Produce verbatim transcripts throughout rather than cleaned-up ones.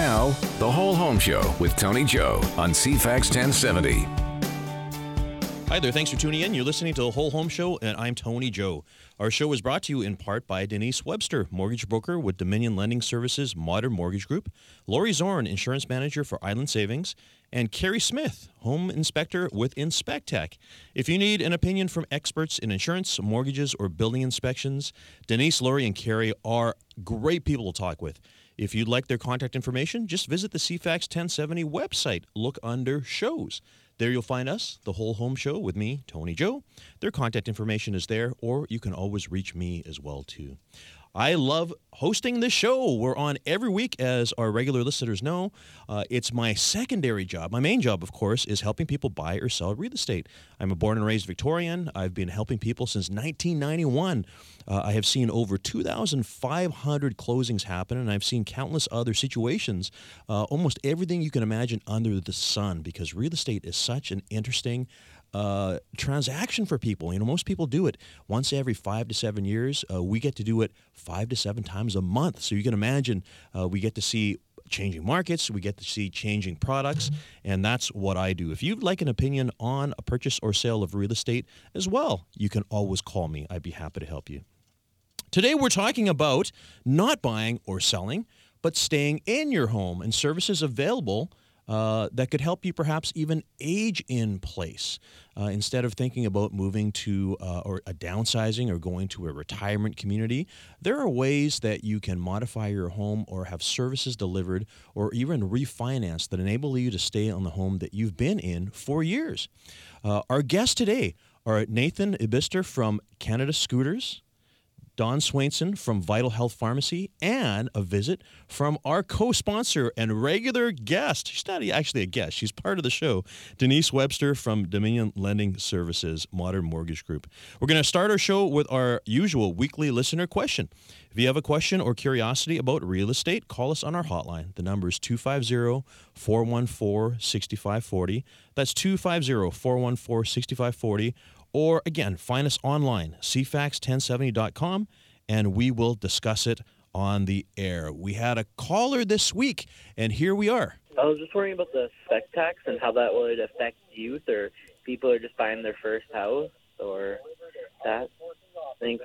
now, The Whole Home Show with Tony Joe on C F A X ten seventy. Hi there. Thanks for tuning in. You're listening to The Whole Home Show, and I'm Tony Joe. Our show is brought to you in part by Denise Webster, mortgage broker with Dominion Lending Services, Modern Mortgage Group, Lori Zorn, insurance manager for Island Savings, and Carrie Smith, home inspector with InspecTech. If you need an opinion from experts in insurance, mortgages, or building inspections, Denise, Lori, and Carrie are great people to talk with. If you'd like their contact information, just visit the C F A X ten seventy website. Look under shows. There you'll find us, The Whole Home Show, with me, Tony Joe. Their contact information is there, or you can always reach me as well, too. I love hosting this show. We're on every week, as our regular listeners know. Uh, it's my secondary job. My main job, of course, is helping people buy or sell real estate. I'm a born and raised Victorian. I've been helping people since nineteen ninety-one. Uh, I have seen over two thousand five hundred closings happen, and I've seen countless other situations, uh, almost everything you can imagine under the sun, because real estate is such an interesting Uh, transaction for people. You know, most people do it once every five to seven years. Uh, we get to do it five to seven times a month. So you can imagine uh, we get to see changing markets, we get to see changing products, and that's what I do. If you'd like an opinion on a purchase or sale of real estate as well, you can always call me. I'd be happy to help you. Today we're talking about not buying or selling, but staying in your home and services available Uh, that could help you perhaps even age in place. Uh, instead of thinking about moving to uh, or a downsizing or going to a retirement community, there are ways that you can modify your home or have services delivered or even refinance that enable you to stay on the home that you've been in for years. Uh, our guests today are Nathan Isbister from Canada Scooters, Don Swainson from Vital Health Pharmacy, and a visit from our co-sponsor and regular guest. She's not actually a guest. She's part of the show. Denise Webster from Dominion Lending Services, Modern Mortgage Group. We're going to start our show with our usual weekly listener question. If you have a question or curiosity about real estate, call us on our hotline. The number is two five zero, four one four, six five four zero. That's two five zero, four one four, six five four zero. Or, again, find us online, C F A X ten seventy dot com, and we will discuss it on the air. We had a caller this week, and here we are. I was just worrying about the spec tax and how that would affect youth or people who are just buying their first house or that. Thanks.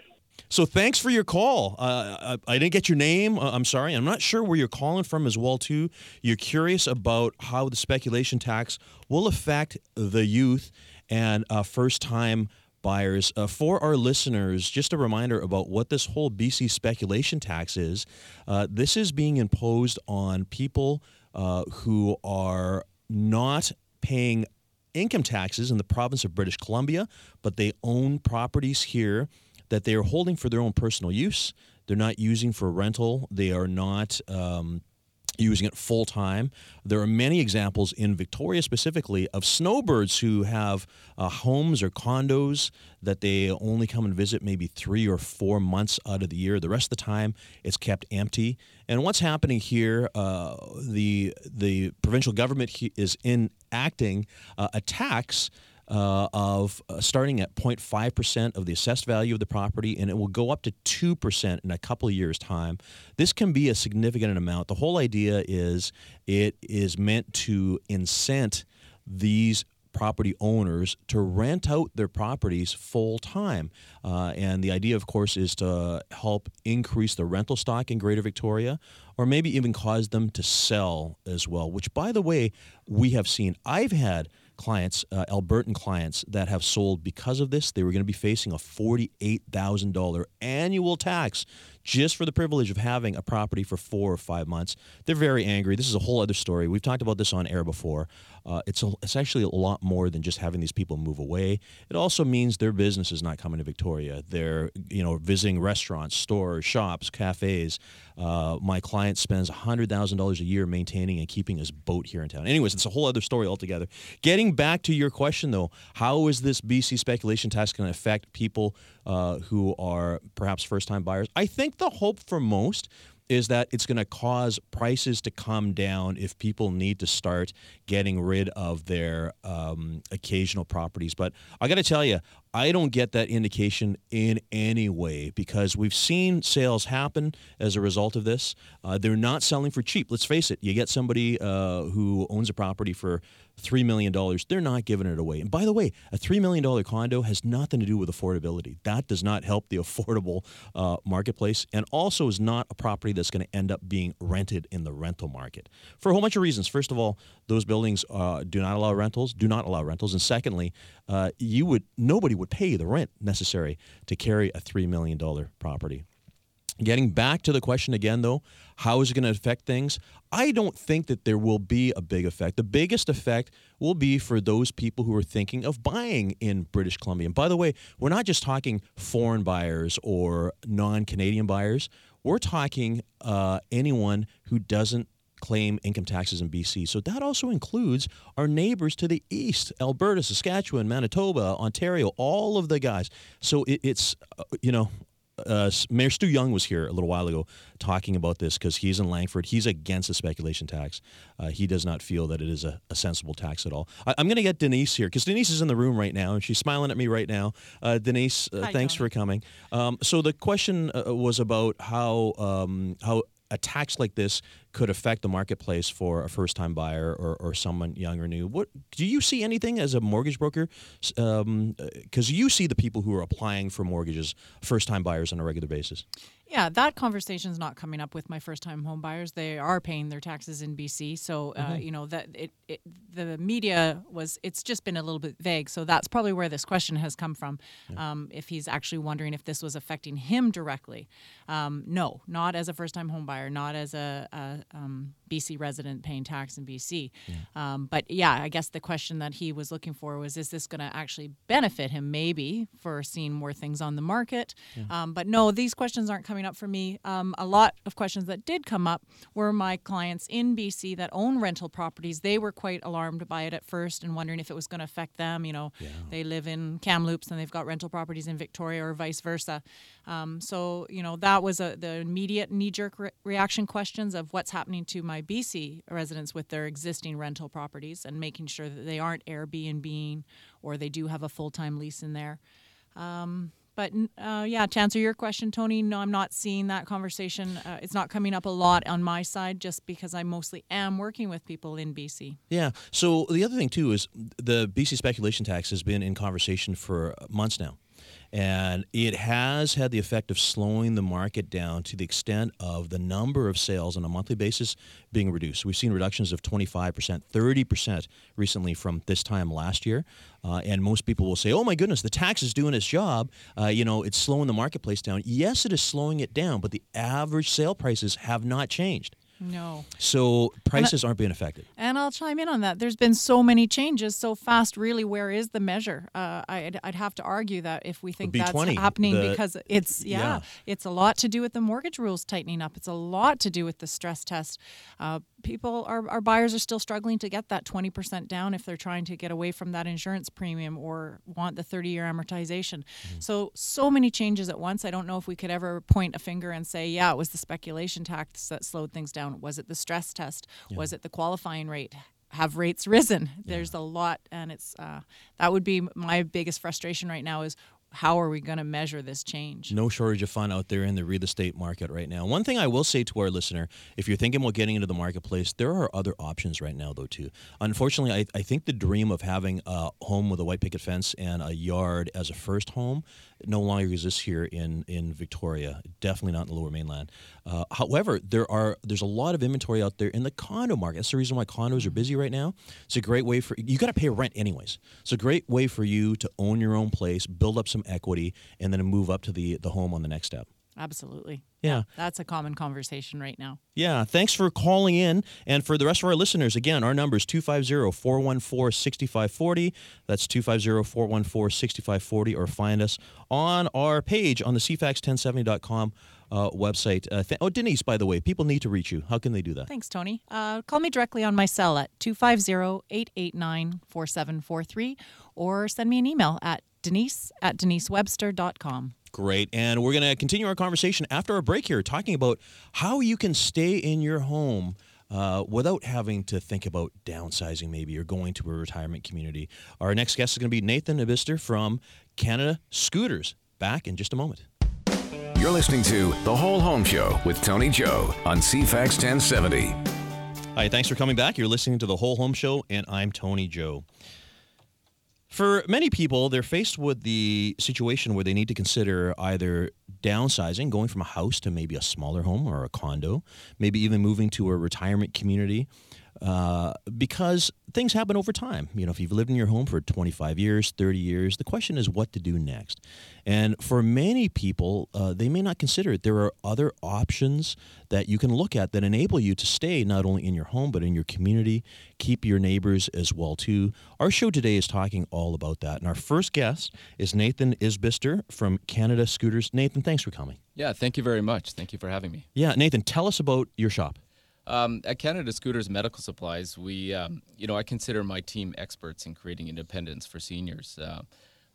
So thanks for your call. Uh, I, I didn't get your name. Uh, I'm sorry. I'm not sure where you're calling from as well, too. You're curious about how the speculation tax will affect the youth and uh, first-time buyers. Uh, for our listeners, just a reminder about what this whole B C speculation tax is. Uh, this is being imposed on people uh, who are not paying income taxes in the province of British Columbia, but they own properties here that they are holding for their own personal use. They're not using for rental. They are not um, using it full-time. There are many examples in Victoria specifically of snowbirds who have uh, homes or condos that they only come and visit maybe three or four months out of the year. The rest of the time, it's kept empty. And what's happening here, uh, the, the provincial government is enacting uh, a tax Uh, of uh, starting at zero point five percent of the assessed value of the property, and it will go up to two percent in a couple of years' time. This can be a significant amount. The whole idea is it is meant to incent these property owners to rent out their properties full-time. Uh, and the idea, of course, is to help increase the rental stock in Greater Victoria, or maybe even cause them to sell as well, which, by the way, we have seen. I've had clients, uh, Albertan clients that have sold because of this. They were going to be facing a forty-eight thousand dollars annual tax just for the privilege of having a property for four or five months. They're very angry. This is a whole other story. We've talked about this on air before. Uh, it's, a, it's actually a lot more than just having these people move away. It also means their business is not coming to Victoria. They're, you know, visiting restaurants, stores, shops, cafes. Uh, my client spends one hundred thousand dollars a year maintaining and keeping his boat here in town. Anyways, it's a whole other story altogether. Getting back to your question, though, how is this B C speculation tax going to affect people uh, who are perhaps first-time buyers? I think the hope for most is that it's going to cause prices to come down if people need to start getting rid of their um, occasional properties. But I got to tell you, I don't get that indication in any way, because we've seen sales happen as a result of this. Uh, they're not selling for cheap. Let's face it. You get somebody uh, who owns a property for three million dollars. They're not giving it away. And by the way, a three million dollars condo has nothing to do with affordability. That does not help the affordable uh, marketplace, and also is not a property that's going to end up being rented in the rental market for a whole bunch of reasons. First of all, those buildings uh, do not allow rentals, do not allow rentals. And secondly, uh, you would nobody would pay the rent necessary to carry a three million dollars property. Getting back to the question again, though, how is it going to affect things? I don't think that there will be a big effect. The biggest effect will be for those people who are thinking of buying in British Columbia. And by the way, we're not just talking foreign buyers or non-Canadian buyers. We're talking uh, anyone who doesn't claim income taxes in B C. So that also includes our neighbors to the east, Alberta, Saskatchewan, Manitoba, Ontario, all of the guys. So it, it's, uh, you know... Uh, Mayor Stu Young was here a little while ago talking about this, because he's in Langford. He's against the speculation tax. Uh, he does not feel that it is a, a sensible tax at all. I, I'm going to get Denise here, because Denise is in the room right now, and she's smiling at me right now. Uh, Denise, uh, Hi, thanks John. for coming. Um, so the question uh, was about how um, how a tax like this could affect the marketplace for a first-time buyer or, or someone young or new. What do you see anything as a mortgage broker? Because um, you see the people who are applying for mortgages, first-time buyers, on a regular basis. Yeah, that conversation is not coming up with my first-time home buyers. They are paying their taxes in B C, so uh, mm-hmm. you know that it, it. The media was. It's just been a little bit vague, so that's probably where this question has come from. Yeah. Um, if he's actually wondering if this was affecting him directly, um, no, not as a first-time home buyer, not as a, a um, B C resident paying tax in B C. Yeah. Um, but yeah, I guess the question that he was looking for was: is this going to actually benefit him? Maybe for seeing more things on the market. Yeah. Um, but no, these questions aren't coming up for me. Um, a lot of questions that did come up were my clients in B C that own rental properties. They were quite alarmed by it at first and wondering if it was going to affect them. You know, yeah. They live in Kamloops and they've got rental properties in Victoria, or vice versa. Um, so, you know, that was a, the immediate knee-jerk re- reaction questions of what's happening to my B C residents with their existing rental properties and making sure that they aren't Airbnb-ing, or they do have a full-time lease in there. Um, But, uh, yeah, to answer your question, Tony, no, I'm not seeing that conversation. Uh, it's not coming up a lot on my side, just because I mostly am working with people in B C. Yeah. So the other thing, too, is the B C speculation tax has been in conversation for months now. And it has had the effect of slowing the market down to the extent of the number of sales on a monthly basis being reduced. We've seen reductions of twenty-five percent, thirty percent recently from this time last year. Uh, and most people will say, oh, my goodness, the tax is doing its job. Uh, you know, it's slowing the marketplace down. Yes, it is slowing it down, but the average sale prices have not changed. No. So prices I, aren't being affected. And I'll chime in on that. There's been so many changes so fast. Really, where is the measure? Uh, I'd, I'd have to argue that if we think that's happening, the, because it's yeah, yeah, it's a lot to do with the mortgage rules tightening up. It's a lot to do with the stress test. Uh, people, our, our buyers are still struggling to get that twenty percent down if they're trying to get away from that insurance premium or want the thirty-year amortization. Mm-hmm. So, so many changes at once. I don't know if we could ever point a finger and say, yeah, it was the speculation tax that slowed things down. Was it the stress test? Yeah. Was it the qualifying rate? Have rates risen? There's yeah. a lot, and it's uh, that would be my biggest frustration right now is, how are we going to measure this change? No shortage of fun out there in the real estate market right now. One thing I will say to our listener, if you're thinking about getting into the marketplace, there are other options right now, though, too. Unfortunately, I, I think the dream of having a home with a white picket fence and a yard as a first home no longer exists here in, in Victoria, definitely not in the Lower Mainland. Uh, however, there are there's a lot of inventory out there in the condo market. That's the reason why condos are busy right now. It's a great way for, you got to pay rent anyways. It's a great way for you to own your own place, build up some equity, and then move up to the the home on the next step. Absolutely. Yeah. That's a common conversation right now. Yeah. Thanks for calling in. And for the rest of our listeners, again, our number is two five zero, four one four, six five four zero. That's two five zero, four one four, six five four zero. Or find us on our page on the C F A X ten seventy dot com uh, website. Uh, th- oh, Denise, by the way, people need to reach you. How can they do that? Thanks, Tony. Uh, call me directly on my cell at two five zero, eight eight nine, four seven four three or send me an email at Denise at Denise Webster dot com. Great. And we're going to continue our conversation after our break here, talking about how you can stay in your home uh, without having to think about downsizing maybe or going to a retirement community. Our next guest is going to be Nathan Isbister from Canada Scooters. Back in just a moment. You're listening to The Whole Home Show with Tony Joe on C FAX ten seventy. Hi, thanks for coming back. You're listening to The Whole Home Show, and I'm Tony Joe. For many people, they're faced with the situation where they need to consider either downsizing, going from a house to maybe a smaller home or a condo, maybe even moving to a retirement community, uh, because things happen over time. You know, if you've lived in your home for twenty-five years, thirty years, the question is what to do next. And for many people, uh, they may not consider it. There are other options that you can look at that enable you to stay not only in your home, but in your community, keep your neighbors as well too. Our show today is talking all about that. And our first guest is Nathan Isbister from Canada Scooters. Nathan, thanks for coming. Yeah, thank you very much. Thank you for having me. Yeah, Nathan, tell us about your shop. Um, at Canada Scooters Medical Supplies, we, um, you know, I consider my team experts in creating independence for seniors. Uh,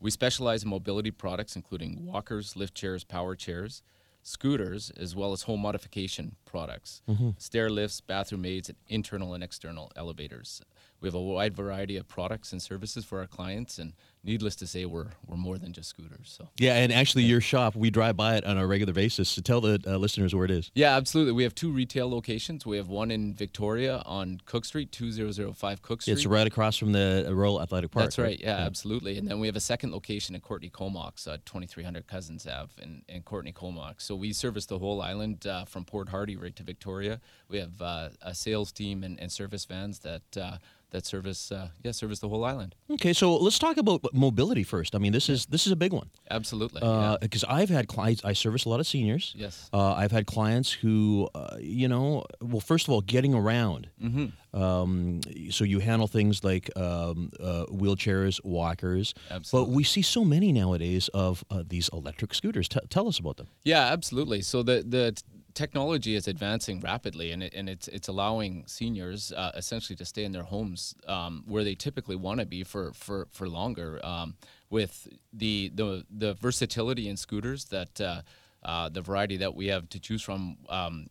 we specialize in mobility products, including walkers, lift chairs, power chairs, scooters, as well as home modification products, mm-hmm. stair lifts, bathroom aids, and internal and external elevators. We have a wide variety of products and services for our clients, and needless to say, we're we're more than just scooters. So yeah, and actually, your shop, we drive by it on a regular basis. So tell the uh, listeners where it is. Yeah, absolutely. We have two retail locations. We have one in Victoria on Cook Street, two thousand five Cook Street. It's right across from the Royal Athletic Park. That's right. right? Yeah, yeah, absolutely. And then we have a second location in Courtney Comox, uh, twenty-three hundred Cousins Avenue in, in Courtney Comox. So we service the whole island uh, from Port Hardy right to Victoria. We have uh, a sales team and, and service vans that. Uh, that service uh, yeah, service the whole island. Okay, so let's talk about mobility first. I mean, this is this is a big one. Absolutely. Uh, yeah. 'Cause I've had clients, I service a lot of seniors. Yes. Uh, I've had clients who, uh, you know, well, first of all, getting around. Mm-hmm. Um, so you handle things like um, uh, wheelchairs, walkers. Absolutely. But we see so many nowadays of uh, these electric scooters. T- tell us about them. Yeah, absolutely. So the... the technology is advancing rapidly, and it, and it's it's allowing seniors uh, essentially to stay in their homes um, where they typically want to be for for for longer. Um, with the the the versatility in scooters that uh, uh, the variety that we have to choose from, um,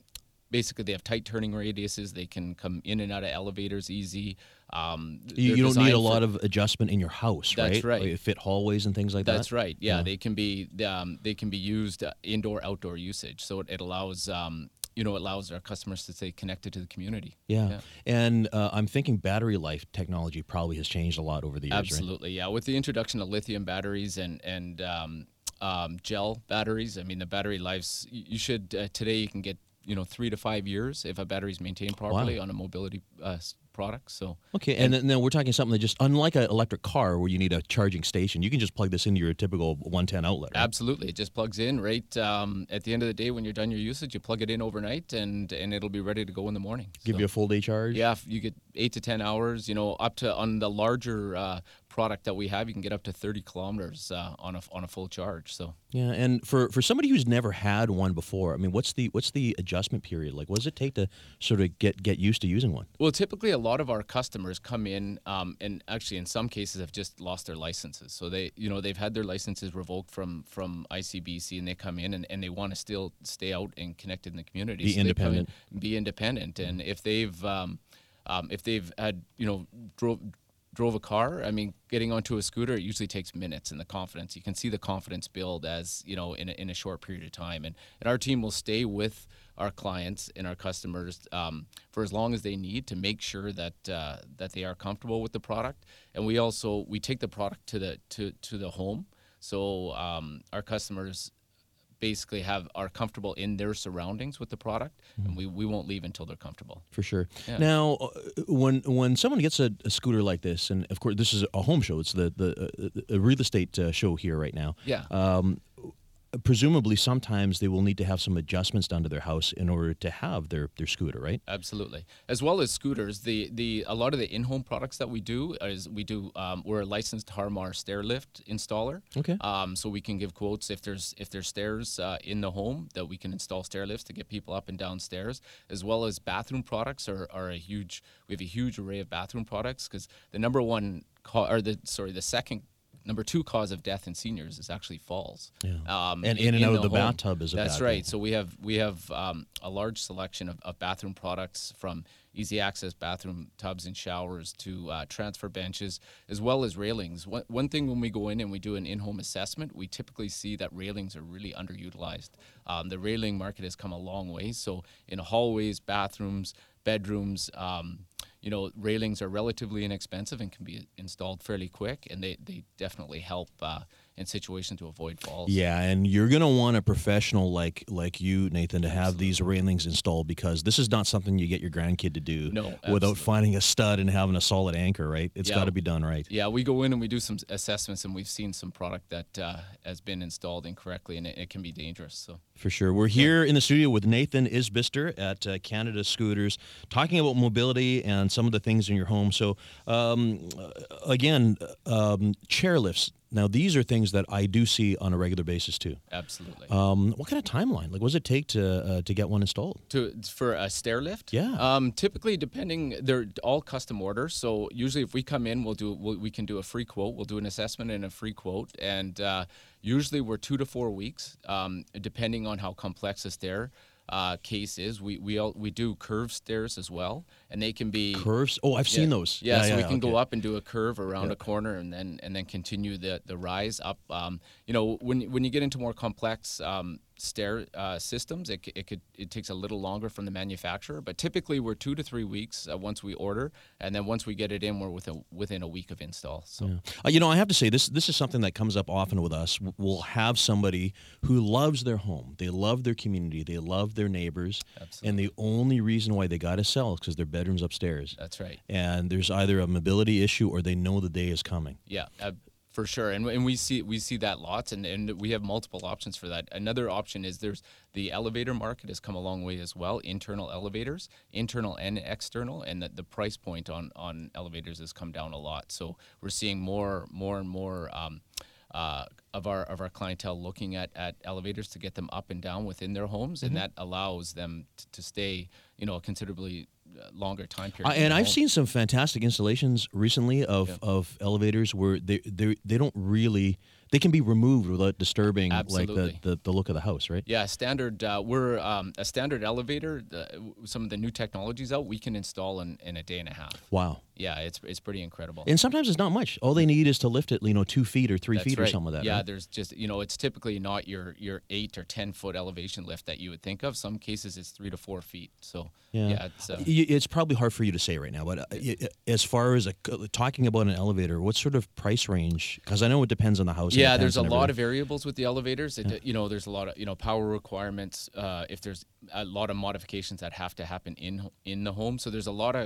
basically they have tight turning radiuses. They can come in and out of elevators easy. Um, you, you don't need a for, lot of adjustment in your house, right? That's right. Like fit hallways and things like that's that. That's right. Yeah, yeah, they can be um, they can be used uh, indoor outdoor usage. So it, it allows um, you know allows our customers to stay connected to the community. Yeah, yeah. and uh, I'm thinking battery life technology probably has changed a lot over the years. Absolutely. Right? Yeah, with the introduction of lithium batteries and and um, um, gel batteries, I mean the battery lives you should uh, today you can get you know three to five years if a battery is maintained properly wow. on a mobility. Uh, product. So okay, and, and then we're talking something that just unlike an electric car where you need a charging station, you can just plug this into your typical one ten outlet. Right? Absolutely, it just plugs in right um, at the end of the day when you're done your usage. You plug it in overnight, and and it'll be ready to go in the morning. Give so, you a full day charge. Yeah, you get eight to ten hours. You know, up to on the larger uh, product that we have, you can get up to thirty kilometers uh, on a on a full charge. So yeah, and for for somebody who's never had one before, I mean, what's the what's the adjustment period like? What does it take to sort of get get used to using one? Well, typically a lot A lot of our customers come in um, and actually in some cases have just lost their licenses. So they, you know, they've had their licenses revoked from, from I C B C and they come in and, and they want to still stay out and connected in the community. Be so independent. In, be independent. And if they've, um, um, if they've had, you know, drove, drove a car, I mean, getting onto a scooter, it usually takes minutes and the confidence, you can see the confidence build as, you know, in a, in a short period of time. And, and our team will stay with our clients and our customers um, for as long as they need to make sure that uh, that they are comfortable with the product. And we also we take the product to the to, to the home, so um, our customers basically have are comfortable in their surroundings with the product, mm-hmm. and we, we won't leave until they're comfortable. For sure. Yeah. Now, when when someone gets a, a scooter like this, and of course this is a home show, it's the the, the real estate uh, show here right now. Yeah. Um, Presumably, sometimes they will need to have some adjustments done to their house in order to have their, their scooter, right? Absolutely. As well as scooters, the the a lot of the in-home products that we do is we do um, we're a licensed Harmar stair lift installer. Okay. Um, so we can give quotes if there's if there's stairs uh, in the home that we can install stair lifts to get people up and down stairs. As well as bathroom products are are a huge we have a huge array of bathroom products because the number one or the sorry the second number two cause of death in seniors is actually falls. Yeah. Um, and in, in and out of the, the bathtub is a That's bad right. Thing. So we have we have um, a large selection of, of bathroom products, from easy access bathroom tubs and showers to uh, transfer benches, as well as railings. One, one thing when we go in and we do an in-home assessment, we typically see that railings are really underutilized. Um, the railing market has come a long way. So in hallways, bathrooms, bedrooms, um, you know, railings are relatively inexpensive and can be installed fairly quick, and they, they definitely help uh, in situations to avoid falls. Yeah, and you're going to want a professional like like you, Nathan, to have absolutely. these railings installed, because this is not something you get your grandkid to do no, without finding a stud and having a solid anchor, right? It's yeah. got to be done right. Yeah, we go in and we do some assessments, and we've seen some product that uh, has been installed incorrectly, and it, it can be dangerous. So for sure. We're here yeah. in the studio with Nathan Isbister at uh, Canada Scooters, talking about mobility and some of the things in your home. So, um, again, um, chair lifts. Now, these are things that I do see on a regular basis too. Absolutely. Um, what kind of timeline? Like, what does it take to uh, to get one installed? To for a stair lift? Yeah. Um, typically, depending, they're all custom orders. So usually, if we come in, we'll do we'll, we can do a free quote. We'll do an assessment and a free quote, and uh, usually we're two to four weeks, um, depending on how complex a stair Uh, cases. We we all, we do curved stairs as well, and they can be curves. Oh, I've yeah, seen those. Yeah, yeah so yeah, we can okay. go up and do a curve around yeah. a corner, and then and then continue the the rise up. Um, you know, when when you get into more complex um, stair uh, systems, it it could it takes a little longer from the manufacturer, but typically we're two to three weeks uh, once we order, and then once we get it in, we're within within a week of install. So, yeah. uh, you know, I have to say this this is something that comes up often with us. We'll have somebody who loves their home, they love their community, they love their neighbors, Absolutely. and the only reason why they got to sell is because their bedroom's upstairs. That's right. And there's either a mobility issue or they know the day is coming. Yeah. Uh, For sure, and and we see we see that lots, and, and we have multiple options for that. Another option is there's the elevator market has come a long way as well. Internal elevators, internal and external, and the, the price point on, on elevators has come down a lot. So we're seeing more more and more um, uh, of our of our clientele looking at, at elevators to get them up and down within their homes, mm-hmm. and that allows them t- to stay, you know, considerably longer time period. Uh, and I've home. seen some fantastic installations recently of, yeah. of elevators where they, they they don't really, they can be removed without disturbing Absolutely. like the, the, the look of the house, right? Yeah, standard, uh, we're um, a standard elevator, uh, some of the new technologies out, we can install in, in a day and a half. Wow. Yeah, it's it's pretty incredible. And sometimes it's not much. All they need is to lift it, you know, two feet or three That's feet right. or something like that. Yeah, right? There's just, you know, it's typically not your, your eight or ten foot elevation lift that you would think of. Some cases it's three to four feet. So yeah, yeah it's, uh, it's probably hard for you to say right now, but as far as a, talking about an elevator, what sort of price range? Because I know it depends on the house. Yeah, there's a everything. lot of variables with the elevators. It, yeah. You know, there's a lot of, you know, power requirements. Uh, if there's a lot of modifications that have to happen in in the home, so there's a lot of.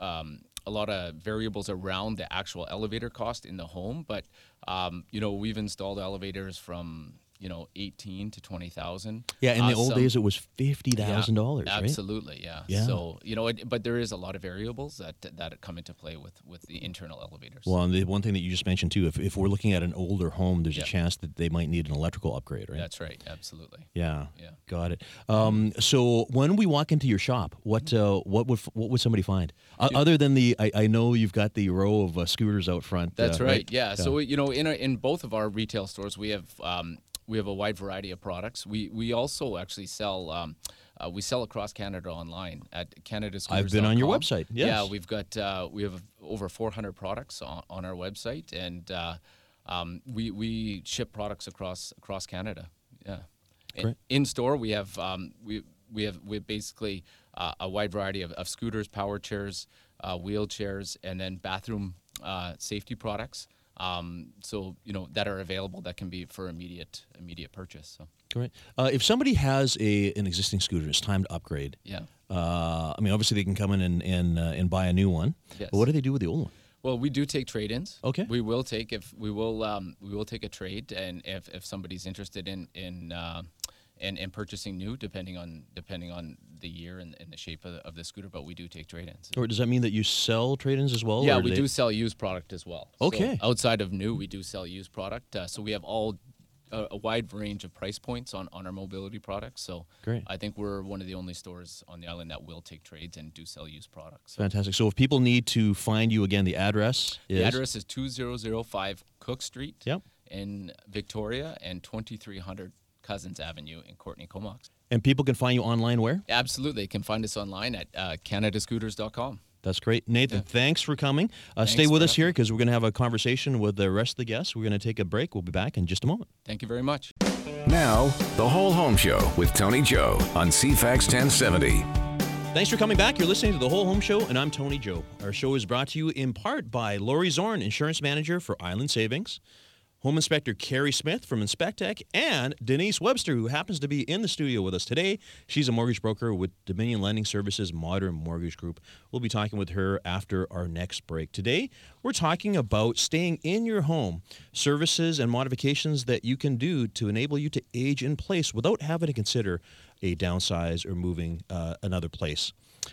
Um, a lot of variables around the actual elevator cost in the home, but um, you know, we've installed elevators from, you know, eighteen to twenty thousand. Yeah, in uh, the old some, days it was fifty thousand dollars, yeah, right? Absolutely, yeah. yeah. So, you know, it, but there is a lot of variables that that come into play with, with the internal elevators. Well, and the one thing that you just mentioned too, if if we're looking at an older home, there's yep. a chance that they might need an electrical upgrade, right? That's right, absolutely. Yeah. Yeah. Got it. Um, so when we walk into your shop, what uh, what would what would somebody find? Uh, other than the I, I know you've got the row of uh, scooters out front. That's uh, right. right. Yeah. yeah. So, you know, in our, in both of our retail stores, we have um, We have a wide variety of products. We we also actually sell um, uh, we sell across Canada online at Canada Scooters dot com. I've been on your website. Yes. Yeah, we've got uh, we have over four hundred products on, on our website, and uh, um, we we ship products across across Canada. Yeah, in, in store we have um, we we have we have basically uh, a wide variety of, of scooters, power chairs, uh, wheelchairs, and then bathroom uh, safety products. Um, so, you know, that are available that can be for immediate immediate purchase. So. Great. Uh, if somebody has a an existing scooter, it's time to upgrade. Yeah. Uh, I mean, obviously they can come in and and, uh, and buy a new one. Yes. But what do they do with the old one? Well, we do take trade-ins. Okay. We will take if we will um, we will take a trade, and if, if somebody's interested in in uh, and and purchasing new, depending on depending on the year and, and the shape of the, of the scooter, but we do take trade-ins. Or does that mean that you sell trade-ins as well? Yeah, or we they... do sell used product as well. Okay. So outside of new, we do sell used product. Uh, so we have all a, a wide range of price points on, on our mobility products. So Great. I think we're one of the only stores on the island that will take trades and do sell used products. So. Fantastic. So if people need to find you, again, the address is? The address is two thousand five Cook Street yep. in Victoria and twenty-three hundred Cousins Avenue in Courtney, Comox. And people can find you online where? Absolutely. They can find us online at uh, canada scooters dot com. That's great. Nathan, yeah. thanks for coming. Uh, thanks stay with us here because we're going to have a conversation with the rest of the guests. We're going to take a break. We'll be back in just a moment. Thank you very much. Now, The Whole Home Show with Tony Joe on C FAX ten seventy. Thanks for coming back. You're listening to The Whole Home Show, and I'm Tony Joe. Our show is brought to you in part by Lori Zorn, Insurance Manager for Island Savings, Home Inspector Carrie Smith from InspecTech, and Denise Webster, who happens to be in the studio with us today. She's a mortgage broker with Dominion Lending Services, Modern Mortgage Group. We'll be talking with her after our next break. Today, we're talking about staying in your home, services and modifications that you can do to enable you to age in place without having to consider a downsize or moving uh, another place.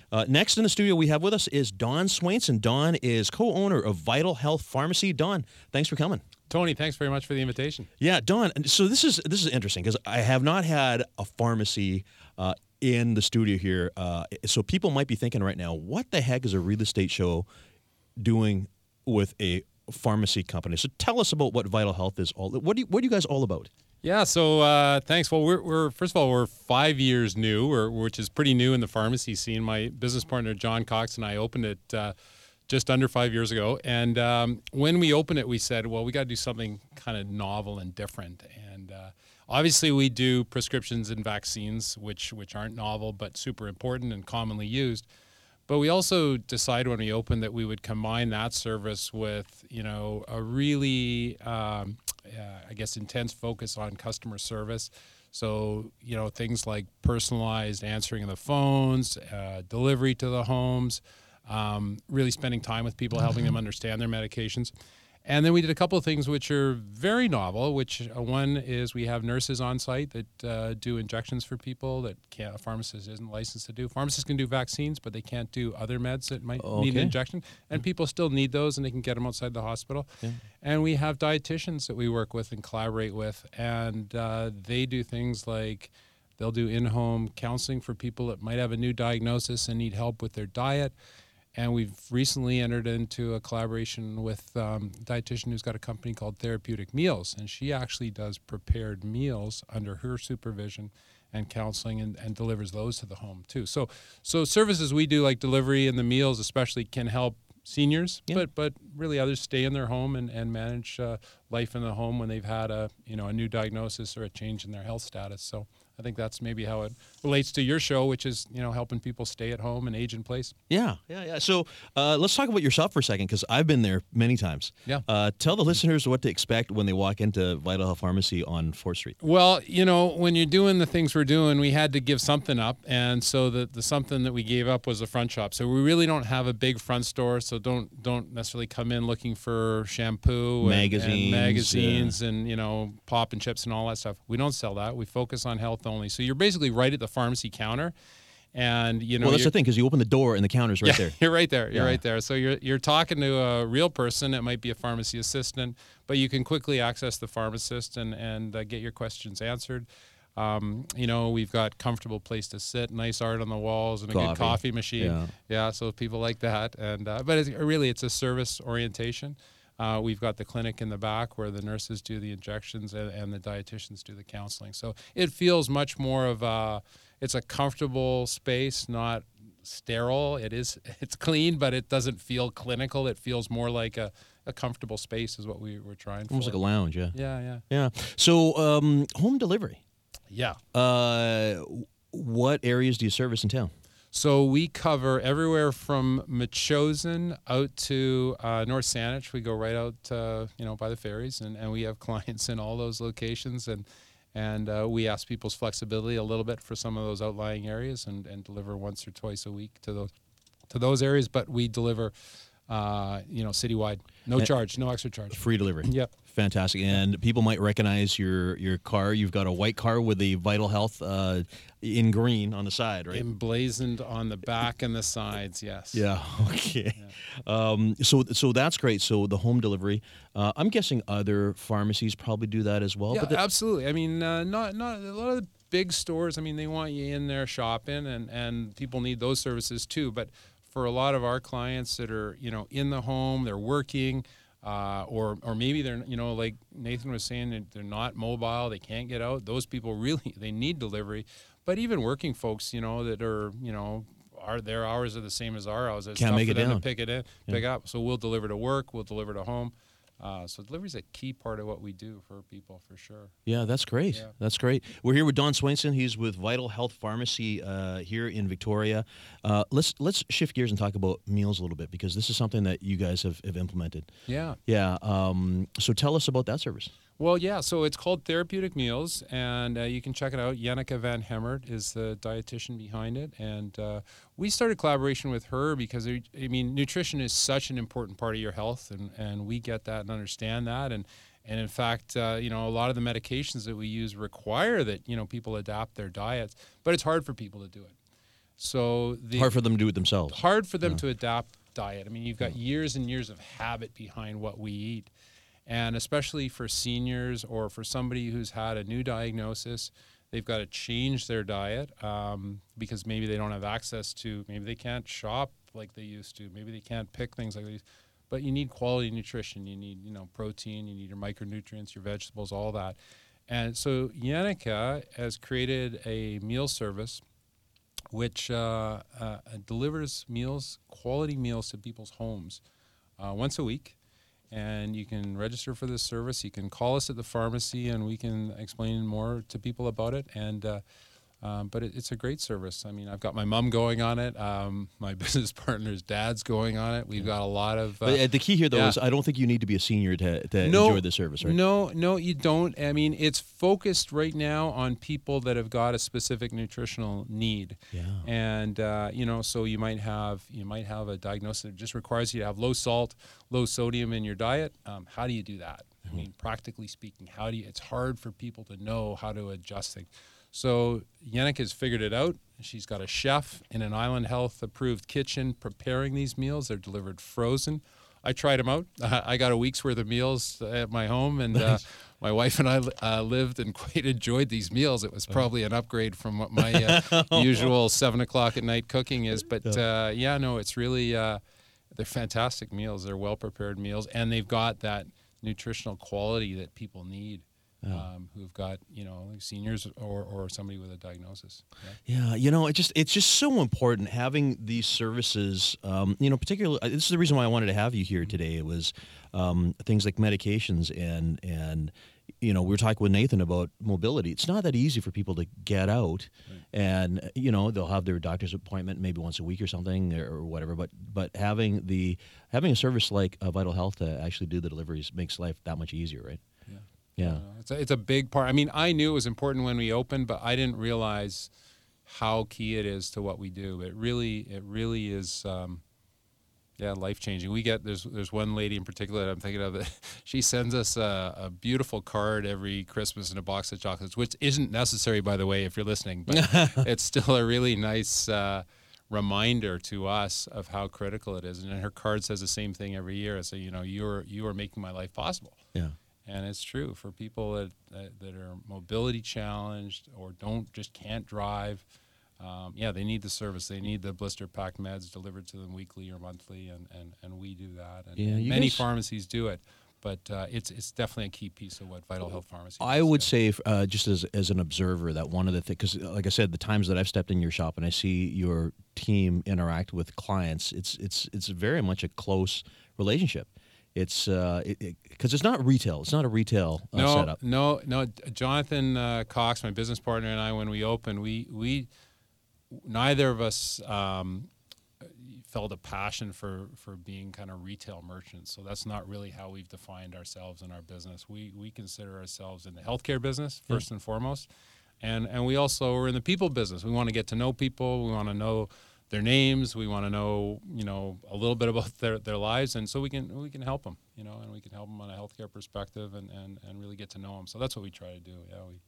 Uh, next in the studio we have with us is Don Swainson. Don is co-owner of Vital Health Pharmacy. Don, thanks for coming. Tony, thanks very much for the invitation. Yeah, Don, so this is this is interesting because I have not had a pharmacy uh, in the studio here. Uh, so people might be thinking right now, what the heck is a real estate show doing with a pharmacy company? So tell us about what Vital Health is all what do you, what are you guys all about? Yeah, so uh, thanks. Well, we're, we're first of all, we're five years new, or, which is pretty new in the pharmacy scene. My business partner, John Cox, and I opened it uh, just under five years ago. And um, when we opened it, we said, well, we got to do something kind of novel and different. And uh, obviously, we do prescriptions and vaccines, which, which aren't novel, but super important and commonly used. But we also decided when we opened that we would combine that service with, you know, a really, um, uh, I guess, intense focus on customer service. So, you know, things like personalized answering of the phones, uh, delivery to the homes, um, really spending time with people, helping them understand their medications. And then we did a couple of things which are very novel, which uh, one is we have nurses on site that uh, do injections for people that can't, a pharmacist isn't licensed to do. Pharmacists can do vaccines, but they can't do other meds that might okay. need an injection. And people still need those, and they can get them outside the hospital. Yeah. And we have dietitians that we work with and collaborate with, and uh, they do things like they'll do in-home counseling for people that might have a new diagnosis and need help with their diet. And we've recently entered into a collaboration with um, a dietitian who's got a company called Therapeutic Meals. And she actually does prepared meals under her supervision and counseling and, and delivers those to the home too. So so services we do like delivery and the meals especially can help seniors, yeah. but but really others stay in their home and, and manage uh, life in the home when they've had a you know a new diagnosis or a change in their health status. So I think that's maybe how it relates to your show, which is, you know, helping people stay at home and age in place. Yeah, yeah, yeah. So uh, let's talk about yourself for a second, because I've been there many times. Yeah. Uh, tell the listeners what to expect when they walk into Vital Health Pharmacy on fourth Street. Well, you know, when you're doing the things we're doing, we had to give something up. And so the, the something that we gave up was the front shop. So we really don't have a big front store. So don't don't necessarily come in looking for shampoo and magazines, and, magazines yeah. and, you know, pop and chips and all that stuff. We don't sell that. We focus on health only. So you're basically right at the pharmacy counter, and you know. Well, that's the thing, because you open the door and the counter's right yeah, there. You're right there. You're yeah. right there. So you're you're talking to a real person. It might be a pharmacy assistant, but you can quickly access the pharmacist and and uh, get your questions answered. Um, you know, we've got comfortable place to sit, nice art on the walls, and a coffee. good coffee machine. Yeah. yeah. So people like that, and uh, but it's, really, it's a service orientation. Uh, we've got the clinic in the back where the nurses do the injections and, and the dietitians do the counseling. So it feels much more of a, it's a comfortable space, not sterile. It is, it's clean, but it doesn't feel clinical. It feels more like a, a comfortable space is what we were trying for. Almost like a lounge, yeah. Yeah, yeah. Yeah. So um, home delivery. Yeah. Uh, what areas do you service in town? So we cover everywhere from Machosen out to uh, North Saanich. We go right out, uh, you know, by the ferries, and, and we have clients in all those locations, and and uh, we ask people's flexibility a little bit for some of those outlying areas, and, and deliver once or twice a week to those to those areas. But we deliver uh, you know, citywide. No charge, no extra charge. Free delivery. Yep. Fantastic. And people might recognize your, your car. You've got a white car with the Vital Health uh, in green on the side, right? Emblazoned on the back and the sides, yes. Yeah, okay. Yeah. Um, so so that's great. So the home delivery. Uh, I'm guessing other pharmacies probably do that as well. Yeah, but the- absolutely. I mean, uh, not not a lot of the big stores, I mean, they want you in there shopping, and, and people need those services too, but for a lot of our clients that are, you know, in the home, they're working, uh, or or maybe they're, you know, like Nathan was saying, they're not mobile, they can't get out. Those people really, they need delivery. But even working folks, you know, that are, you know, are their hours are the same as our hours. It's can't tough make for it them down. To pick it in, yeah. pick up. So we'll deliver to work, we'll deliver to home. Uh, so delivery is a key part of what we do for people, for sure. Yeah, that's great. Yeah. That's great. We're here with Don Swainson. He's with Vital Health Pharmacy uh, here in Victoria. Uh, let's let's shift gears and talk about meals a little bit, because this is something that you guys have, have implemented. Yeah. Yeah. Um, so tell us about that service. Well, yeah. So it's called Therapeutic Meals, and uh, you can check it out. Yannicka Van Hemmert is the dietitian behind it, and uh, we started collaboration with her because, I mean, nutrition is such an important part of your health, and, and we get that and understand that. And, and in fact, uh, you know, a lot of the medications that we use require that, you know, people adapt their diets, but it's hard for people to do it. So the, hard for them to do it themselves. Hard for them yeah. to adapt diet. I mean, you've got years and years of habit behind what we eat. And especially for seniors or for somebody who's had a new diagnosis, they've got to change their diet um, because maybe they don't have access to, maybe they can't shop like they used to, maybe they can't pick things like these. But you need quality nutrition. You need, you know, protein, you need your micronutrients, your vegetables, all that. And so Yannicka has created a meal service which uh, uh, delivers meals, quality meals to people's homes uh, once a week. And you can register for this service. You can call us at the pharmacy, and we can explain more to people about it. And uh, um, but it, it's a great service. I mean, I've got my mom going on it. Um, my business partner's dad's going on it. We've got a lot of. Uh, but the key here, though, yeah. is I don't think you need to be a senior to, to no, enjoy the service, right? No, no, you don't. I mean, it's focused right now on people that have got a specific nutritional need. Yeah. And uh, you know, so you might have you might have a diagnosis that just requires you to have low salt, low sodium in your diet. Um, how do you do that? Mm-hmm. I mean, practically speaking, how do you, it's hard for people to know how to adjust things. So Yannicka's figured it out. She's got a chef in an Island Health approved kitchen preparing these meals. They're delivered frozen. I tried them out. Uh, I got a week's worth of meals at my home, and uh, my wife and I uh, lived and quite enjoyed these meals. It was probably an upgrade from what my uh, usual seven o'clock at night cooking is. But uh, yeah, no, it's really uh, they're fantastic meals. They're well prepared meals, and they've got that nutritional quality that people need. Yeah. Um, who've got, you know, like seniors or, or somebody with a diagnosis. Yeah, yeah you know, it just it's just so important having these services, um, you know, particularly, this is the reason why I wanted to have you here today. It was um, things like medications and, and, you know, we were talking with Nathan about mobility. It's not that easy for people to get out right. and, you know, they'll have their doctor's appointment maybe once a week or something or whatever. But but having the having a service like uh, Vital Health to actually do the deliveries makes life that much easier, right? Yeah, uh, it's, a, it's a big part. I mean, I knew it was important when we opened, but I didn't realize how key it is to what we do. It really, it really is, um, yeah, life changing. We get there's there's one lady in particular that I'm thinking of. That she sends us a, a beautiful card every Christmas and a box of chocolates, which isn't necessary, by the way, if you're listening. But it's still a really nice uh, reminder to us of how critical it is. And her card says the same thing every year. So you know, you're you are making my life possible. Yeah. And it's true for people that, that, that are mobility challenged or don't just can't drive. Um, yeah, they need the service. They need the blister pack meds delivered to them weekly or monthly, and, and, and we do that. And yeah, many guys... pharmacies do it. But uh, it's it's definitely a key piece of what Vital Health Pharmacy is. I would say, uh, just as as an observer, that one of the things, because like I said, the times that I've stepped in your shop and I see your team interact with clients, it's it's it's very much a close relationship. It's because uh, it, it, it's not retail. It's not a retail uh, no, setup. No, no, no. Jonathan uh, Cox, my business partner, and I, when we opened, we we neither of us um, felt a passion for, for being kind of retail merchants. So that's not really how we've defined ourselves in our business. We we consider ourselves in the healthcare business first yeah. and foremost, and and we also are in the people business. We want to get to know people. We want to know their names. We want to know, you know, a little bit about their, their lives, and so we can we can help them, you know, and we can help them on a healthcare perspective, and, and, and really get to know them. So that's what we try to do. Yeah, we,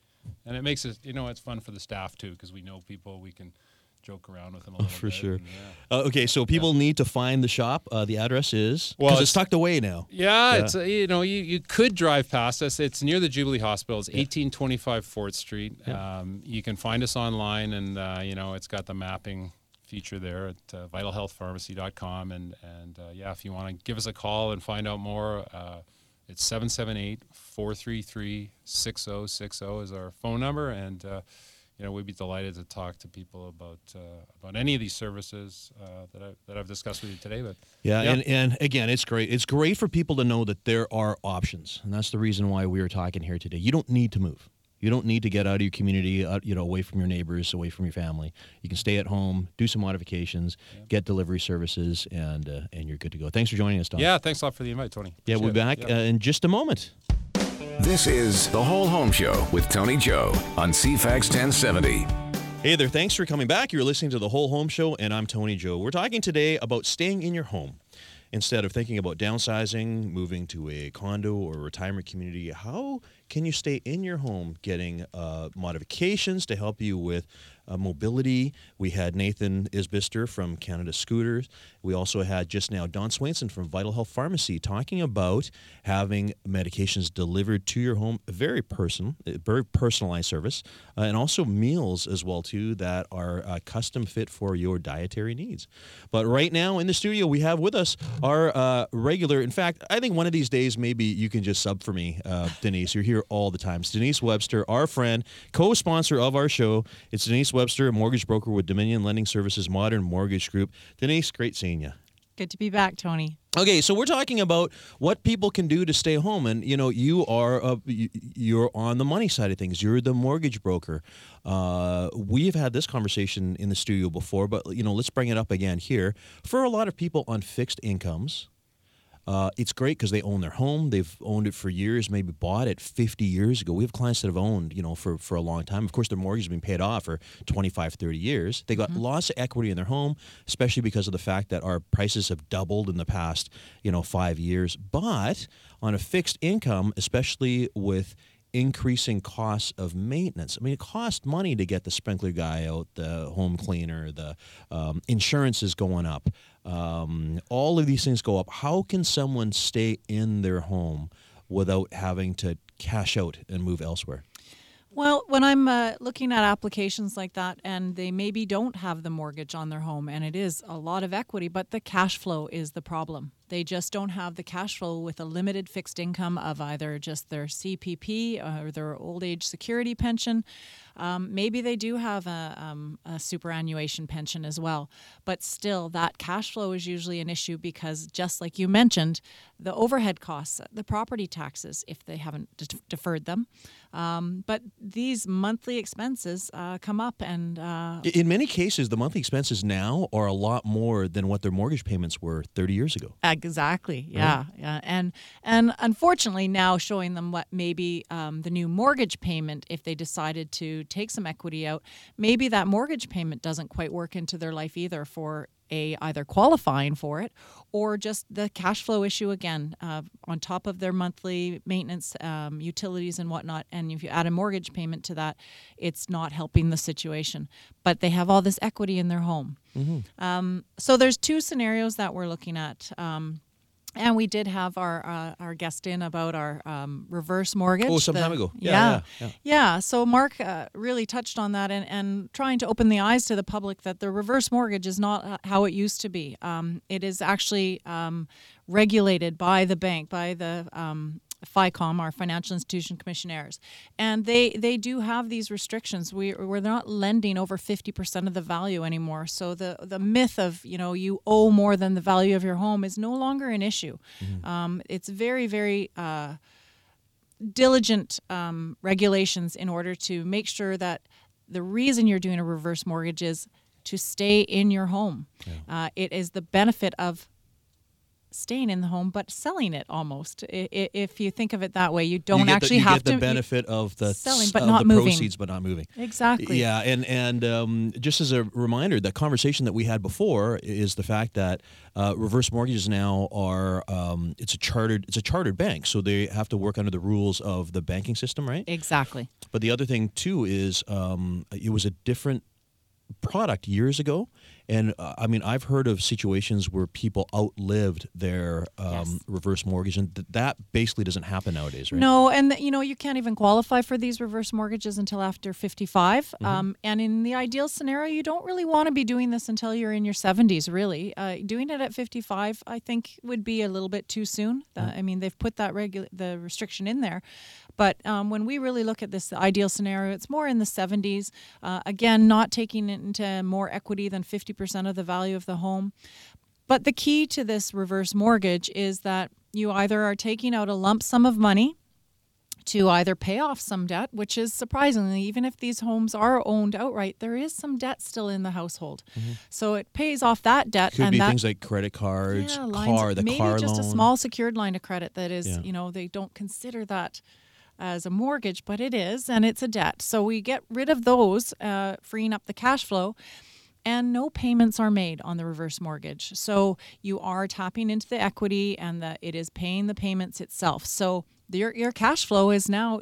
and it makes it, you know, it's fun for the staff too, because we know people. We can joke around with them a little oh, for bit. For sure. And, yeah. uh, okay, so people yeah. need to find the shop. Uh, the address is, because well, it's, it's tucked away now. Yeah, yeah. It's uh, you know, you, you could drive past us. It's near the Jubilee Hospital. It's yeah. eighteen twenty-five fourth Street. Yeah. Um, you can find us online, and uh, you know, it's got the mapping feature there at uh, vital health pharmacy dot com. And, and uh, yeah, if you want to give us a call and find out more, uh, it's seven seven eight, four three three, six oh six oh is our phone number. And, uh, you know, we'd be delighted to talk to people about uh, about any of these services uh, that, I, that I've discussed with you today. But yeah, yeah. And, and again, it's great. It's great for people to know that there are options. And that's the reason why we are talking here today. You don't need to move. You don't need to get out of your community, out, you know, away from your neighbors, away from your family. You can stay at home, do some modifications, yeah. get delivery services, and uh, and you're good to go. Thanks for joining us, Don. Yeah, thanks a lot for the invite, Tony. Appreciate yeah, we'll be back yeah. uh, in just a moment. This is The Whole Home Show with Tony Joe on C FAX ten seventy. Hey there, thanks for coming back. You're listening to The Whole Home Show, and I'm Tony Joe. We're talking today about staying in your home. Instead of thinking about downsizing, moving to a condo or retirement community, how can you stay in your home getting uh, modifications to help you with uh, mobility? We had Nathan Isbister from Canada Scooters. We also had just now Don Swainson from Vital Health Pharmacy talking about having medications delivered to your home, very person, very personalized service, uh, and also meals as well too that are uh, custom fit for your dietary needs. But right now in the studio we have with us our uh, regular, in fact, I think one of these days maybe you can just sub for me, uh, Denise. You're here all the time. It's Denise Webster, our friend, co-sponsor of our show. It's Denise Webster, a mortgage broker with Dominion Lending Services, Modern Mortgage Group. Denise, great seeing you. Good to be back, Tony. Okay, so we're talking about what people can do to stay home, and you know, you are a, you're on the money side of things. You're the mortgage broker. Uh, we've had this conversation in the studio before, but you know, let's bring it up again here. For a lot of people on fixed incomes, Uh, it's great because they own their home. They've owned it for years, maybe bought it fifty years ago. We have clients that have owned, you know, for, for a long time. Of course, their mortgage has been paid off for twenty-five, thirty years. They got mm-hmm. lots of equity in their home, especially because of the fact that our prices have doubled in the past, you know, five years. But on a fixed income, especially with increasing costs of maintenance. I mean, it costs money to get the sprinkler guy out, the home cleaner, the um, insurance is going up. Um, all of these things go up. How can someone stay in their home without having to cash out and move elsewhere? Well, when I'm uh, looking at applications like that, and they maybe don't have the mortgage on their home, and it is a lot of equity, but the cash flow is the problem. They just don't have the cash flow with a limited fixed income of either just their C P P or their old age security pension. Um, maybe they do have a, um, a superannuation pension as well, but still that cash flow is usually an issue because, just like you mentioned, the overhead costs, the property taxes, if they haven't de- deferred them. Um, but these monthly expenses uh, come up, and uh, in many cases, the monthly expenses now are a lot more than what their mortgage payments were thirty years ago. Exactly. Yeah. Right. Yeah. And and unfortunately, now showing them what maybe um, the new mortgage payment, if they decided to take some equity out, maybe that mortgage payment doesn't quite work into their life either for a either qualifying for it or just the cash flow issue again uh, on top of their monthly maintenance, um, utilities and whatnot. And if you add a mortgage payment to that, it's not helping the situation. But they have all this equity in their home. Mm-hmm. Um, so there's two scenarios that we're looking at. Um, And we did have our uh, our guest in about our um, reverse mortgage. Oh, some the, time ago. Yeah, yeah. Yeah, yeah. So Mark uh, really touched on that and, and trying to open the eyes to the public that the reverse mortgage is not how it used to be. Um, it is actually um, regulated by the bank, by the um FICOM, our Financial Institution Commissioners, and they, they do have these restrictions. We, we're not lending over fifty percent of the value anymore, so the, the myth of, you know, you owe more than the value of your home is no longer an issue. Mm-hmm. Um, it's very, very uh, diligent um, regulations in order to make sure that the reason you're doing a reverse mortgage is to stay in your home. Yeah. Uh, it is the benefit of staying in the home, but selling it almost. If you think of it that way, you don't you actually the, you have get to. You get the benefit of the selling, but of not the moving. Proceeds, but not moving. Exactly. Yeah, and and um, just as a reminder, the conversation that we had before is the fact that uh, reverse mortgages now are um, it's a chartered it's a chartered bank, so they have to work under the rules of the banking system, right? Exactly. But the other thing too is um, it was a different product years ago. And uh, I mean, I've heard of situations where people outlived their um, yes. reverse mortgage, and th- that basically doesn't happen nowadays, right? No, and th- you know, you can't even qualify for these reverse mortgages until after fifty-five. Mm-hmm. Um, and in the ideal scenario, you don't really want to be doing this until you're in your seventies, really. Uh, doing it at fifty-five, I think, would be a little bit too soon. Mm-hmm. Uh, I mean, they've put that regu- the restriction in there. But um, when we really look at this ideal scenario, it's more in the seventies. Uh, again, not taking into more equity than fifty percent of the value of the home. But the key to this reverse mortgage is that you either are taking out a lump sum of money to either pay off some debt, which is surprisingly, even if these homes are owned outright, there is some debt still in the household. Mm-hmm. So it pays off that debt. Could and be that, things like credit cards, yeah, lines, car, the maybe car just loan. A small secured line of credit that is, yeah. you know, they don't consider that as a mortgage, but it is, and it's a debt. So we get rid of those, uh, freeing up the cash flow, and no payments are made on the reverse mortgage. So you are tapping into the equity, and the, it is paying the payments itself. So your your cash flow is now,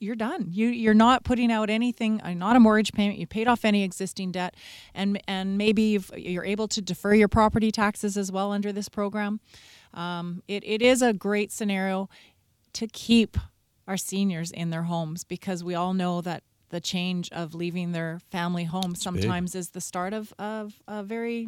you're done. You, you're not putting out anything, not a mortgage payment. You paid off any existing debt, and and maybe you've, you're able to defer your property taxes as well under this program. Um, it it is a great scenario to keep our seniors in their homes, because we all know that the change of leaving their family home it's sometimes big. Is the start of, of a very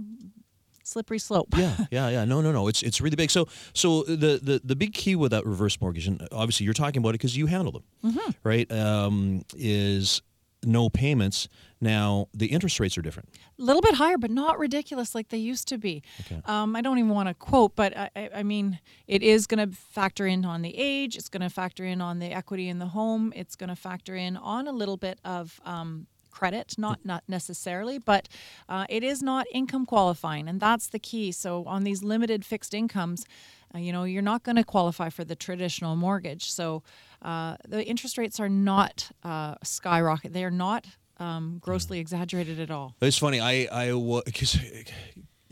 slippery slope. Yeah, yeah, yeah. No, no, no. It's it's really big. So so the, the, the big key with that reverse mortgage, and obviously you're talking about it because you handle them, mm-hmm. right, um, is no payments. Now, the interest rates are different. A little bit higher, but not ridiculous like they used to be. Okay. Um, I don't even want to quote, but I, I mean, it is going to factor in on the age. It's going to factor in on the equity in the home. It's going to factor in on a little bit of um, credit, not not necessarily, but uh, it is not income qualifying, and that's the key. So on these limited fixed incomes, uh, you know, you're not going to qualify for the traditional mortgage. So uh, the interest rates are not uh, skyrocket. They are not Um, grossly exaggerated at all. It's funny. I, I, because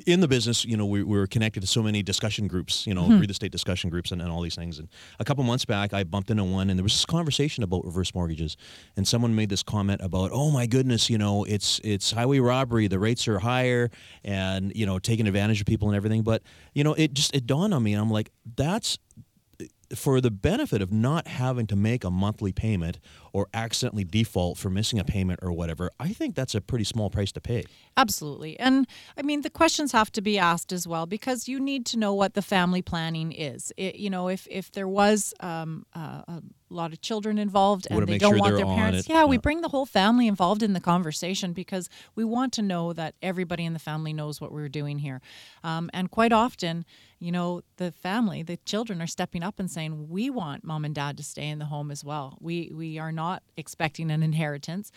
in the business, you know, we, we were connected to so many discussion groups, you know, mm-hmm. real estate discussion groups and, and all these things. And a couple months back, I bumped into one, and there was this conversation about reverse mortgages, and someone made this comment about, oh my goodness, you know, it's it's highway robbery. The rates are higher, and you know, taking advantage of people and everything. But you know, it just it dawned on me, and I'm like, that's. For the benefit of not having to make a monthly payment or accidentally default for missing a payment or whatever, I think that's a pretty small price to pay. Absolutely. And I mean, the questions have to be asked as well, because you need to know what the family planning is. It, you know, if, if there was um, uh, a lot of children involved and they don't sure want their parents, yeah, yeah, we bring the whole family involved in the conversation, because we want to know that everybody in the family knows what we're doing here. Um, and quite often, you know, the family, the children are stepping up and saying, we want mom and dad to stay in the home as well. We we are not expecting an inheritance.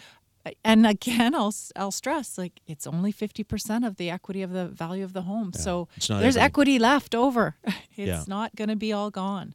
And again, I'll I'll stress, like, it's only fifty percent of the equity of the value of the home. Yeah. So there's everything. Equity left over. It's yeah. not going to be all gone.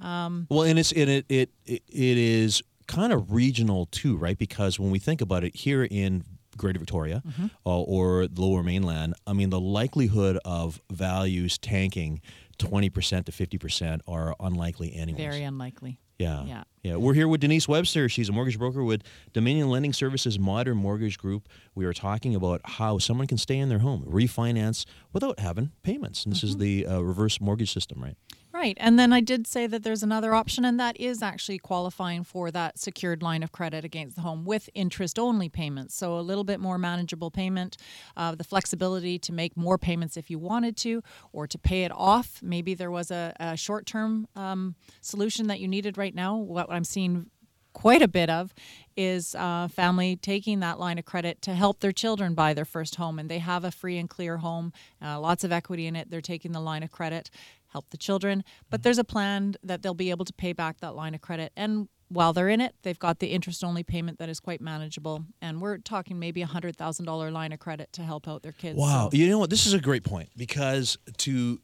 Um, well, and it's and it it it, it is kind of regional too, right? Because when we think about it here in Greater Victoria mm-hmm. uh, or the Lower Mainland, I mean, the likelihood of values tanking twenty percent to fifty percent are unlikely anyways. Very unlikely. Yeah. yeah. Yeah. We're here with Denise Webster. She's a mortgage broker with Dominion Lending Services, Modern Mortgage Group. We are talking about how someone can stay in their home, refinance without having payments. And this mm-hmm. is the uh, reverse mortgage system, right? Right. And then I did say that there's another option, and that is actually qualifying for that secured line of credit against the home with interest-only payments. So a little bit more manageable payment, uh, the flexibility to make more payments if you wanted to, or to pay it off. Maybe there was a, a short-term um, solution that you needed right now. What I'm seeing quite a bit of is uh, family taking that line of credit to help their children buy their first home, and they have a free and clear home, uh, lots of equity in it. They're taking the line of credit, help the children, but there's a plan that they'll be able to pay back that line of credit. And while they're in it, they've got the interest-only payment that is quite manageable. And we're talking maybe a one hundred thousand dollars line of credit to help out their kids. Wow. So. You know what? This is a great point, because to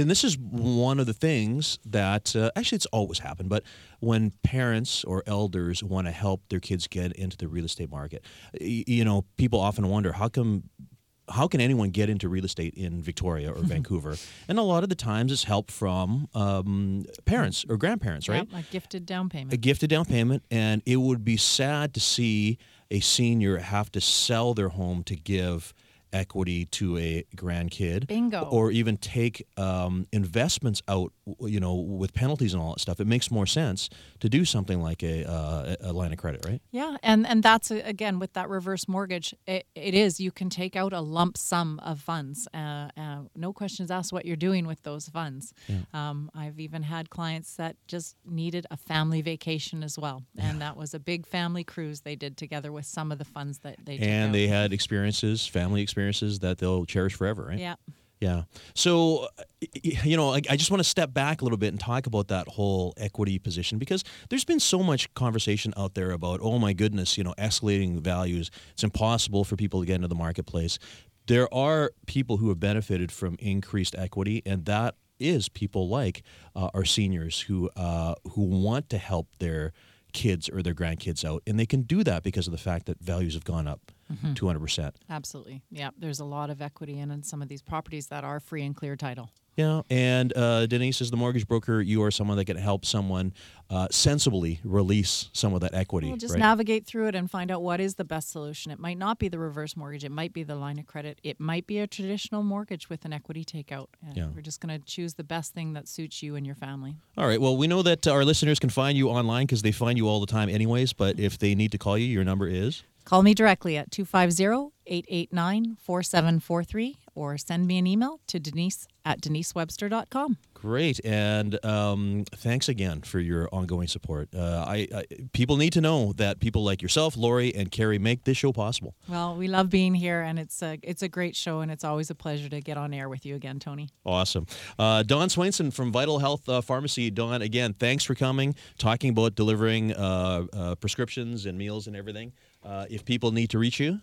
and this is one of the things that, uh, actually it's always happened, but when parents or elders want to help their kids get into the real estate market, you, you know, people often wonder, how come... how can anyone get into real estate in Victoria or Vancouver? And a lot of the times it's help from um, parents or grandparents, right? Yep, a gifted down payment. A gifted down payment. And it would be sad to see a senior have to sell their home to give equity to a grandkid. Bingo. Or even take um, investments out, you know, with penalties and all that stuff. It makes more sense to do something like a, uh, a line of credit, right? Yeah, and and that's, again, with that reverse mortgage, it, it is, you can take out a lump sum of funds. Uh, uh, no questions asked what you're doing with those funds. Yeah. Um, I've even had clients that just needed a family vacation as well, and yeah. that was a big family cruise they did together with some of the funds that they took And out. They had experiences, family experiences. Experiences that they'll cherish forever, right? Yeah. Yeah. So, you know, I, I just want to step back a little bit and talk about that whole equity position, because there's been so much conversation out there about, oh my goodness, you know, escalating values. It's impossible for people to get into the marketplace. There are people who have benefited from increased equity, and that is people like uh, our seniors who uh, who want to help their kids or their grandkids out, and they can do that because of the fact that values have gone up. Mm-hmm. two hundred percent. Absolutely. Yeah. There's a lot of equity in, in some of these properties that are free and clear title. Yeah. And uh, Denise, as the mortgage broker, you are someone that can help someone uh, sensibly release some of that equity. We'll just right? navigate through it and find out what is the best solution. It might not be the reverse mortgage. It might be the line of credit. It might be a traditional mortgage with an equity takeout. And yeah. we're just going to choose the best thing that suits you and your family. All right. Well, we know that our listeners can find you online because they find you all the time anyways. But if they need to call you, your number is? Call me directly at two five zero, eight eight nine, four seven four three or send me an email to Denise at denise webster dot com. Great. And um, thanks again for your ongoing support. Uh, I, I people need to know that people like yourself, Lori, and Carrie make this show possible. Well, we love being here, and it's a, it's a great show, and it's always a pleasure to get on air with you again, Tony. Awesome. Uh, Don Swainson from Vital Health uh, Pharmacy. Don, again, thanks for coming, talking about delivering uh, uh, prescriptions and meals and everything. Uh, if people need to reach you?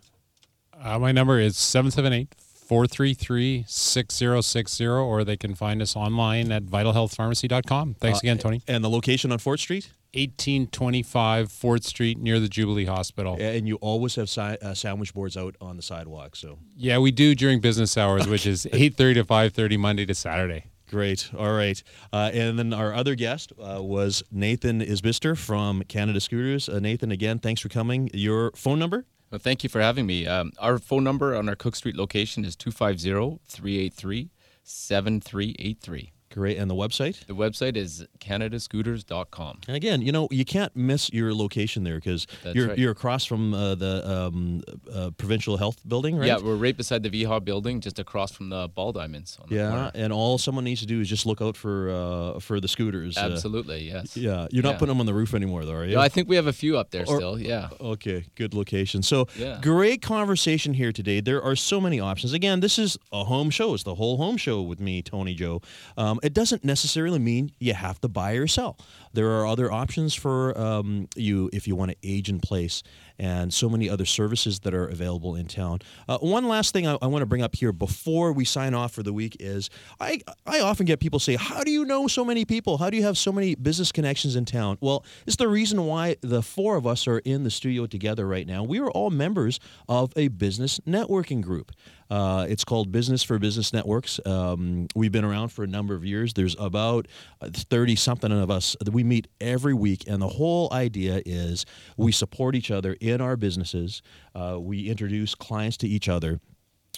Uh, my number is seven seven eight, four three three, six zero six zero, or they can find us online at vital health pharmacy dot com. Thanks uh, again, Tony. And the location on fourth Street? eighteen twenty-five fourth Street, near the Jubilee Hospital. And you always have si- uh, sandwich boards out on the sidewalk. So yeah, we do during business hours, okay. which is eight thirty to five thirty, Monday to Saturday. Great. All right. Uh, and then our other guest uh, was Nathan Isbister from Canada Scooters. Uh, Nathan, again, thanks for coming. Your phone number? Well, thank you for having me. Um, our phone number on our Cook Street location is two five zero, three eight three, seven three eight three. Great. And the website? The website is canada scooters dot com. And again, you know, you can't miss your location there because you're right. you're across from uh, the um, uh, Provincial Health Building, right? Yeah, we're right beside the V H A building, just across from the Ball Diamonds. On the yeah, corner. And all someone needs to do is just look out for uh, for the scooters. Absolutely, uh, yes. Yeah, you're not yeah. putting them on the roof anymore, though, are you? No, I think we have a few up there or, still, yeah. Okay, good location. So yeah. great conversation here today. There are so many options. Again, this is a home show. It's the whole home show with me, Tony Joe. Um, It doesn't necessarily mean you have to buy or sell. There are other options for um, you if you want to age in place, and so many other services that are available in town. Uh, one last thing I, I want to bring up here before we sign off for the week is I, I often get people say, how do you know so many people? How do you have so many business connections in town? Well, it's the reason why the four of us are in the studio together right now. We are all members of a business networking group. Uh, it's called Business for Business Networks. Um, we've been around for a number of years. There's about thirty-something of us that we meet every week, and the whole idea is we support each other in our businesses. Uh, we introduce clients to each other.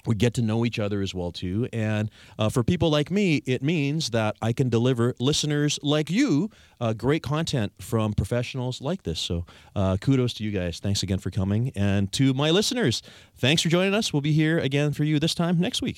We get to know each other as well, too. And uh, for people like me, it means that I can deliver listeners like you uh, great content from professionals like this. So uh, kudos to you guys. Thanks again for coming. And to my listeners, thanks for joining us. We'll be here again for you this time next week.